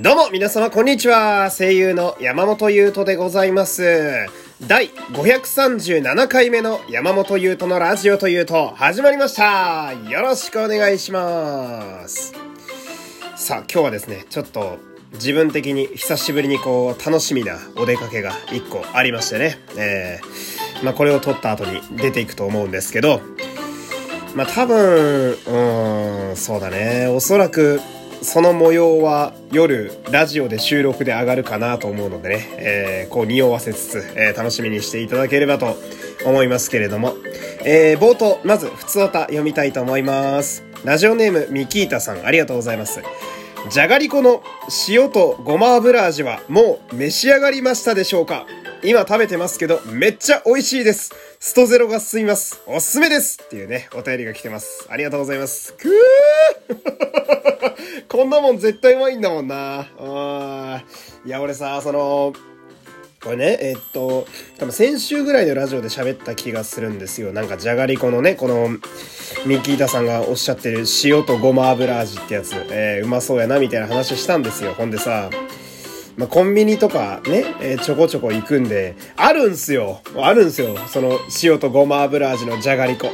どうも皆様こんにちは、声優の山本優斗でございます。第537回目の山本優斗のラジオというと始まりました。よろしくお願いします。さあ、今日はですね、ちょっと自分的に久しぶりにこう楽しみなお出かけが1個ありましてね、これを撮った後に出ていくと思うんですけど、多分そうだね、おそらくその模様は夜ラジオで収録で上がるかなと思うのでね、こう匂わせつつ、楽しみにしていただければと思いますけれども、冒頭まずふつおた読みたいと思います。ラジオネームミキータさん、ありがとうございます。じゃがりこの塩とごま油味はもう召し上がりましたでしょうか？今食べてますけどめっちゃ美味しいです。ストゼロが進みます。おすすめです。っていうね、お便りが来てます。ありがとうございます。くーこんなもん絶対うまいんだもんな。いや俺さ、これね、多分先週ぐらいのラジオで喋った気がするんですよ。なんかじゃがりこのね、このミキータさんがおっしゃってる塩とごま油味ってやつ、うまそうやなみたいな話したんですよ。ほんでさ、コンビニとかね、ちょこちょこ行くんで、あるんすよその塩とごま油味のじゃがりこ、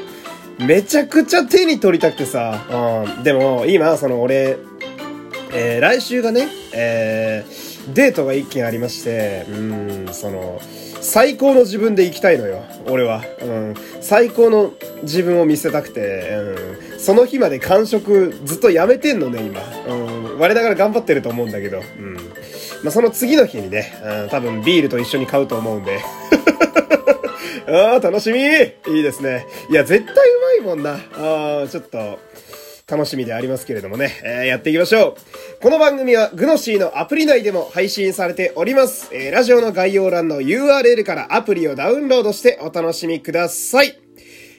めちゃくちゃ手に取りたくてさ、でも今その俺、来週がね、デートが一件ありまして、その最高の自分で行きたいのよ俺は。最高の自分を見せたくて、その日まで間食ずっとやめてんのね今。我ながら頑張ってると思うんだけど、その次の日にね、多分ビールと一緒に買うと思うんであー楽しみ、いいですね。いや絶対うまいもんな。ちょっと楽しみでありますけれどもね、やっていきましょう。この番組はグノシーのアプリ内でも配信されております、ラジオの概要欄の URL からアプリをダウンロードしてお楽しみください。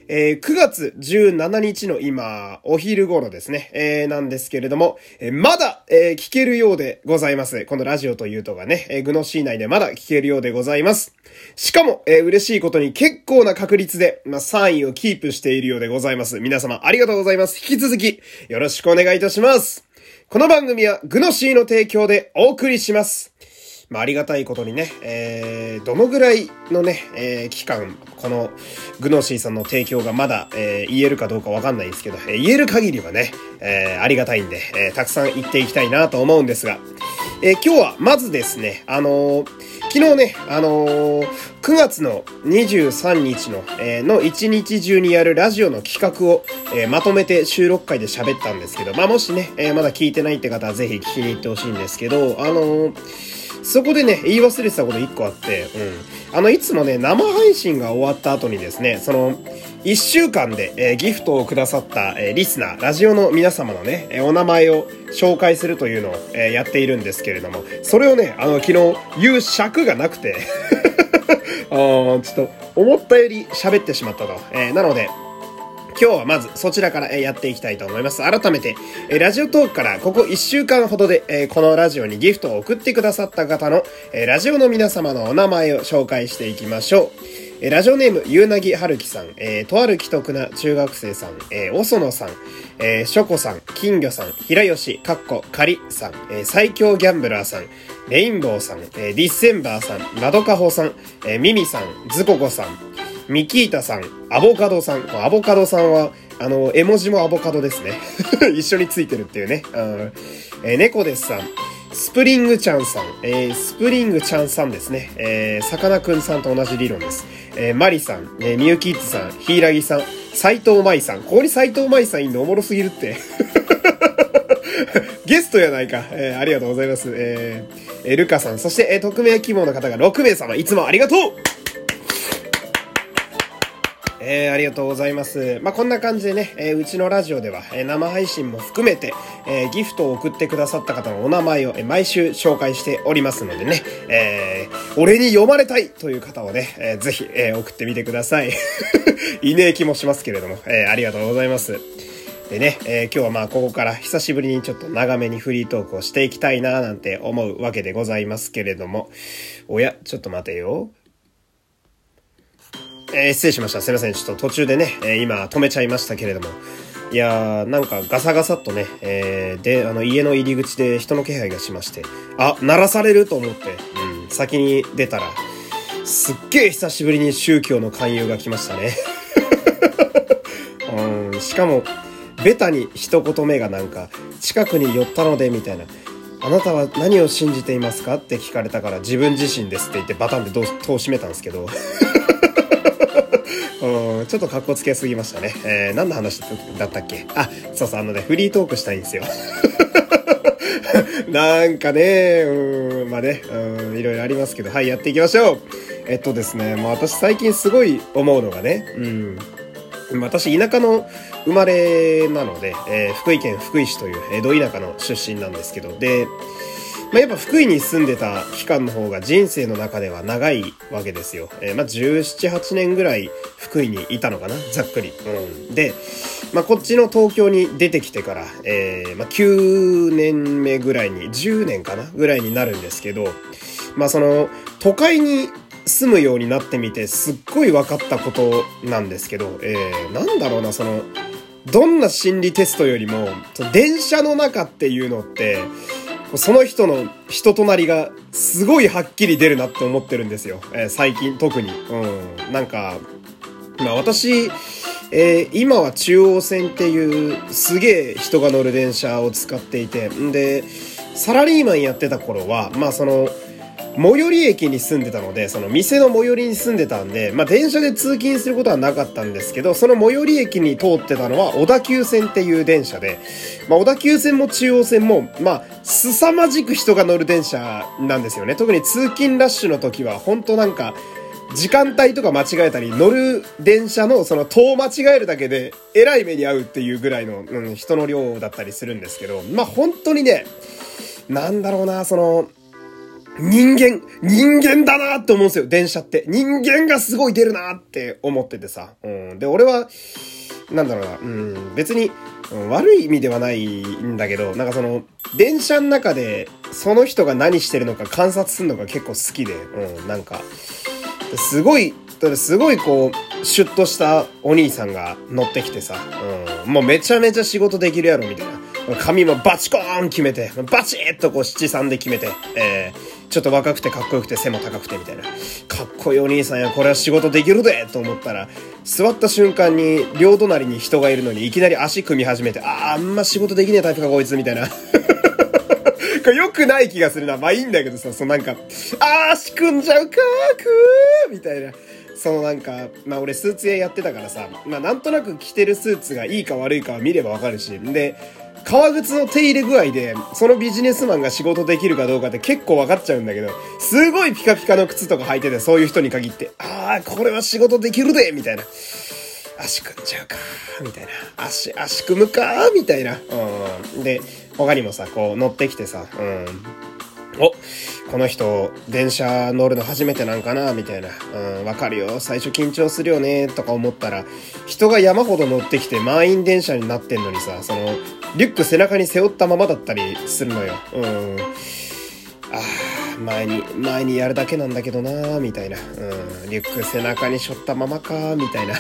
9月17日の今お昼頃ですね、なんですけれども、まだ、聞けるようでございます。このラジオというとがね、グノシー内でまだ聞けるようでございます。しかも、嬉しいことに結構な確率で、3位をキープしているようでございます。皆様ありがとうございます。引き続きよろしくお願いいたします。この番組はグノシーの提供でお送りします。ありがたいことにね、どのぐらいのね、期間このグノシーさんの提供がまだ、言えるかどうかわかんないんですけど、言える限りはね、ありがたいんで、たくさん言っていきたいなと思うんですが、今日はまずですね、昨日ね、9月の23日の、の1日中にやるラジオの企画を、まとめて収録会で喋ったんですけど、もしね、まだ聞いてないって方はぜひ聞きに行ってほしいんですけど、そこでね、言い忘れてたこと1個あって、いつもね、生配信が終わった後にですね、その、1週間で、ギフトをくださった、リスナー、ラジオの皆様のね、お名前を紹介するというのを、やっているんですけれども、それをね、昨日、言う尺がなくてちょっと、思ったより喋ってしまったと。なので、今日はまずそちらからやっていきたいと思います。改めて、ラジオトークからここ1週間ほどで、このラジオにギフトを送ってくださった方の、ラジオの皆様のお名前を紹介していきましょう。ラジオネーム、ゆうなぎはるきさん、とある既得な中学生さん、おそのさん、しょこさん、金魚さん、ひらよし、かっこ、かりさん、最強ギャンブラーさん、レインボーさん、ディッセンバーさん、などかほさん、ミミさん、ずここさん、ミキータさん、アボカドさん。アボカドさんは、絵文字もアボカドですね。一緒についてるっていうね。猫ですさん、スプリングちゃんさん、スプリングちゃんさんですね。さかなくんさんと同じ理論です。マリさん、ミユキッズさん、ヒイラギさん、斎藤舞さん。ここに斎藤舞さんいんのおもろすぎるって。ゲストやないか。ありがとうございます。ルカさん、そして、匿名希望の方が6名様。いつもありがとう。ありがとうございます。こんな感じでね、うちのラジオでは、生配信も含めて、ギフトを送ってくださった方のお名前を、毎週紹介しておりますのでね、俺に読まれたいという方をね、ぜひ、送ってみてください。いねえ気もしますけれども、ありがとうございます。でね、今日はここから久しぶりにちょっと長めにフリートークをしていきたいななんて思うわけでございますけれども、おや、ちょっと待てよ。失礼しました。すいません。ちょっと途中でね、今止めちゃいましたけれども、いやー、なんかガサガサっとね、で家の入り口で人の気配がしまして、あ、鳴らされると思って、先に出たら、すっげー久しぶりに宗教の勧誘が来ましたね。しかもベタに一言目がなんか、近くに寄ったのでみたいな、あなたは何を信じていますかって聞かれたから、自分自身ですって言ってバタンで戸を閉めたんですけど。ちょっと格好つけすぎましたね。何の話だったっけ？あ、そうそう、フリートークしたいんですよ。なんかね、まあね、いろいろありますけど、はい、やっていきましょう。ですね、まあ私最近すごい思うのがね、私田舎の生まれなので、福井県福井市という江戸田舎の出身なんですけど、で、まあ、やっぱ福井に住んでた期間の方が人生の中では長いわけですよ。まあ、17、8年ぐらい福井にいたのかな、ざっくり。で、まあ、こっちの東京に出てきてから、まあ、9年目ぐらいに、10年かなぐらいになるんですけど、まあ、都会に住むようになってみて、すっごい分かったことなんですけど、なんだろうな、どんな心理テストよりも、電車の中っていうのって、その人の人となりがすごいはっきり出るなって思ってるんですよ。最近特に。なんか、まあ私、今は中央線っていうすげえ人が乗る電車を使っていて、んで、サラリーマンやってた頃は、まあ最寄り駅に住んでたので、店の最寄りに住んでたんで、まあ電車で通勤することはなかったんですけど、その最寄り駅に通ってたのは小田急線っていう電車で、まあ小田急線も中央線も、まあ凄まじく人が乗る電車なんですよね。特に通勤ラッシュの時は、本当なんか、時間帯とか間違えたり、乗る電車の塔を間違えるだけで、えらい目に遭うっていうぐらいの、人の量だったりするんですけど、まあ本当にね、なんだろうな、人間だなって思うんですよ、電車って。人間がすごい出るなって思っててさ。で、俺は、なんだろうな、別に、悪い意味ではないんだけど、なんか電車の中で、その人が何してるのか観察するのが結構好きで、なんか、すごいこう、シュッとしたお兄さんが乗ってきてさ、もうめちゃめちゃ仕事できるやろ、みたいな。髪もバチコーン決めて、バチッとこう七三で決めて、ちょっと若くてかっこよくて背も高くてみたいな。かっこいいお兄さんや、これは仕事できるでと思ったら、座った瞬間に両隣に人がいるのにいきなり足組み始めて、あんま仕事できねえタイプかこいつみたいな。これ良くない気がするな。まあいいんだけどさ、なんか、足組んじゃうかーくーみたいな。なんか、まあ俺スーツ屋やってたからさ、まあなんとなく着てるスーツがいいか悪いかは見ればわかるし、で、革靴の手入れ具合で、そのビジネスマンが仕事できるかどうかって結構分かっちゃうんだけど、すごいピカピカの靴とか履いてて、そういう人に限って、これは仕事できるでみたいな。足組んじゃうかみたいな。足組むかみたいな。で、他にもさ、こう乗ってきてさ、この人、電車乗るの初めてなんかなみたいな。わかるよ。最初緊張するよね。とか思ったら、人が山ほど乗ってきて満員電車になってんのにさ、リュック背中に背負ったままだったりするのよ。前にやるだけなんだけどなみたいな。リュック背中に背負ったままかみたいな。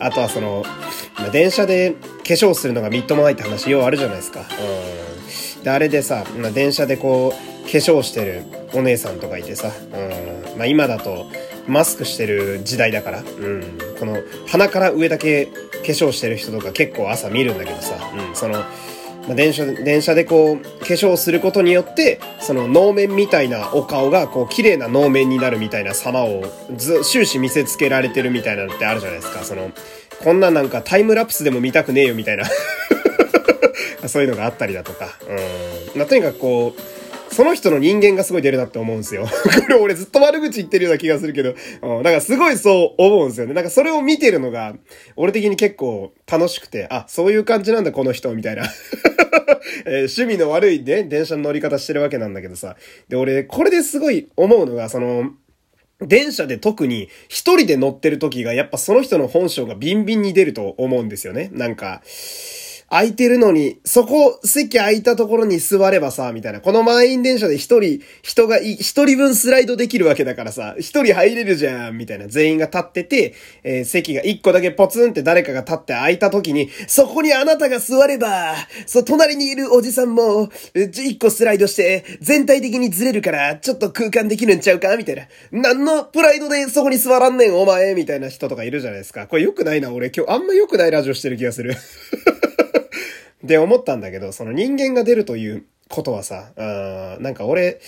あとは電車で化粧するのがみっともないって話、ようあるじゃないですか。で、あれでさ、電車でこう、化粧してるお姉さんとかいてさ、まあ今だとマスクしてる時代だから、鼻から上だけ化粧してる人とか結構朝見るんだけどさ、電車でこう、化粧することによって、能面みたいなお顔が、こう、綺麗な能面になるみたいな様を、終始見せつけられてるみたいなのってあるじゃないですか。こんななんかタイムラプスでも見たくねえよみたいな。そういうのがあったりだとか、とにかくこう、その人の人間がすごい出るなって思うんですよ。これ俺ずっと悪口言ってるような気がするけど、だからすごいそう思うんですよね。なんかそれを見てるのが、俺的に結構楽しくて、あ、そういう感じなんだこの人、みたいな。趣味の悪いね、電車の乗り方してるわけなんだけどさ。で、俺、これですごい思うのが、電車で特に一人で乗ってる時が、やっぱその人の本性がビンビンに出ると思うんですよね。なんか、空いてるのに、そこ席空いたところに座ればさ、みたいな。この満員電車で一人分スライドできるわけだからさ、一人入れるじゃん、みたいな。全員が立ってて、席が一個だけポツンって誰かが立って空いた時に、そこにあなたが座れば、隣にいるおじさんも、一個スライドして、全体的にずれるから、ちょっと空間できるんちゃうかみたいな。何のプライドでそこに座らんねん、お前みたいな人とかいるじゃないですか。これ良くないな、俺今日あんま良くないラジオしてる気がする。で思ったんだけど、その人間が出るということはさ、なんか俺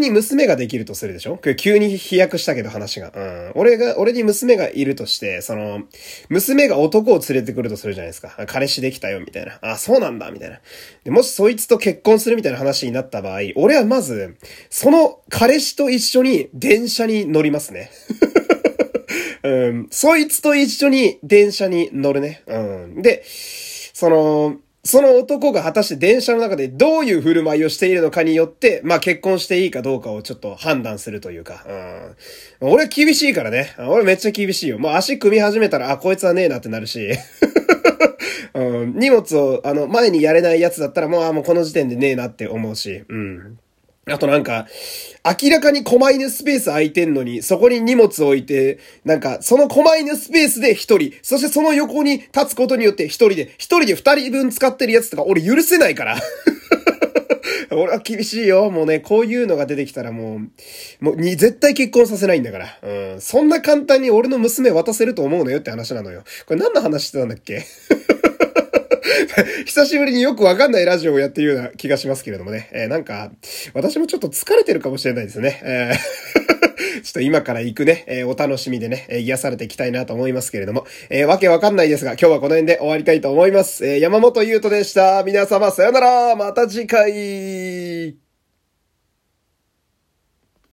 に娘ができるとするでしょ。急に飛躍したけど話が、俺に娘がいるとして、その娘が男を連れてくるとするじゃないですか。彼氏できたよみたいな。あ、そうなんだみたいな。でもしそいつと結婚するみたいな話になった場合、俺はまずその彼氏と一緒に電車に乗りますね。そいつと一緒に電車に乗るね。で、その男が果たして電車の中でどういう振る舞いをしているのかによって、まあ結婚していいかどうかをちょっと判断するというか、俺は厳しいからね。俺めっちゃ厳しいよ。もう足組み始めたら、あ、こいつはねえなってなるし。荷物を、前にやれないやつだったらもうこの時点でねえなって思うし、あとなんか、明らかに狛犬スペース空いてんのに、そこに荷物置いて、なんか、その狛犬スペースで一人、そしてその横に立つことによって一人で二人分使ってるやつとか、俺許せないから。俺は厳しいよ。もうね、こういうのが出てきたらもう絶対結婚させないんだから。そんな簡単に俺の娘渡せると思うのよって話なのよ。これ何の話してたんだっけ？久しぶりによくわかんないラジオをやっているような気がしますけれどもね。なんか、私もちょっと疲れてるかもしれないですね。ちょっと今から行くね、お楽しみでね、癒されていきたいなと思いますけれども、わけわかんないですが、今日はこの辺で終わりたいと思います。山本優斗でした。皆様さよなら。また次回。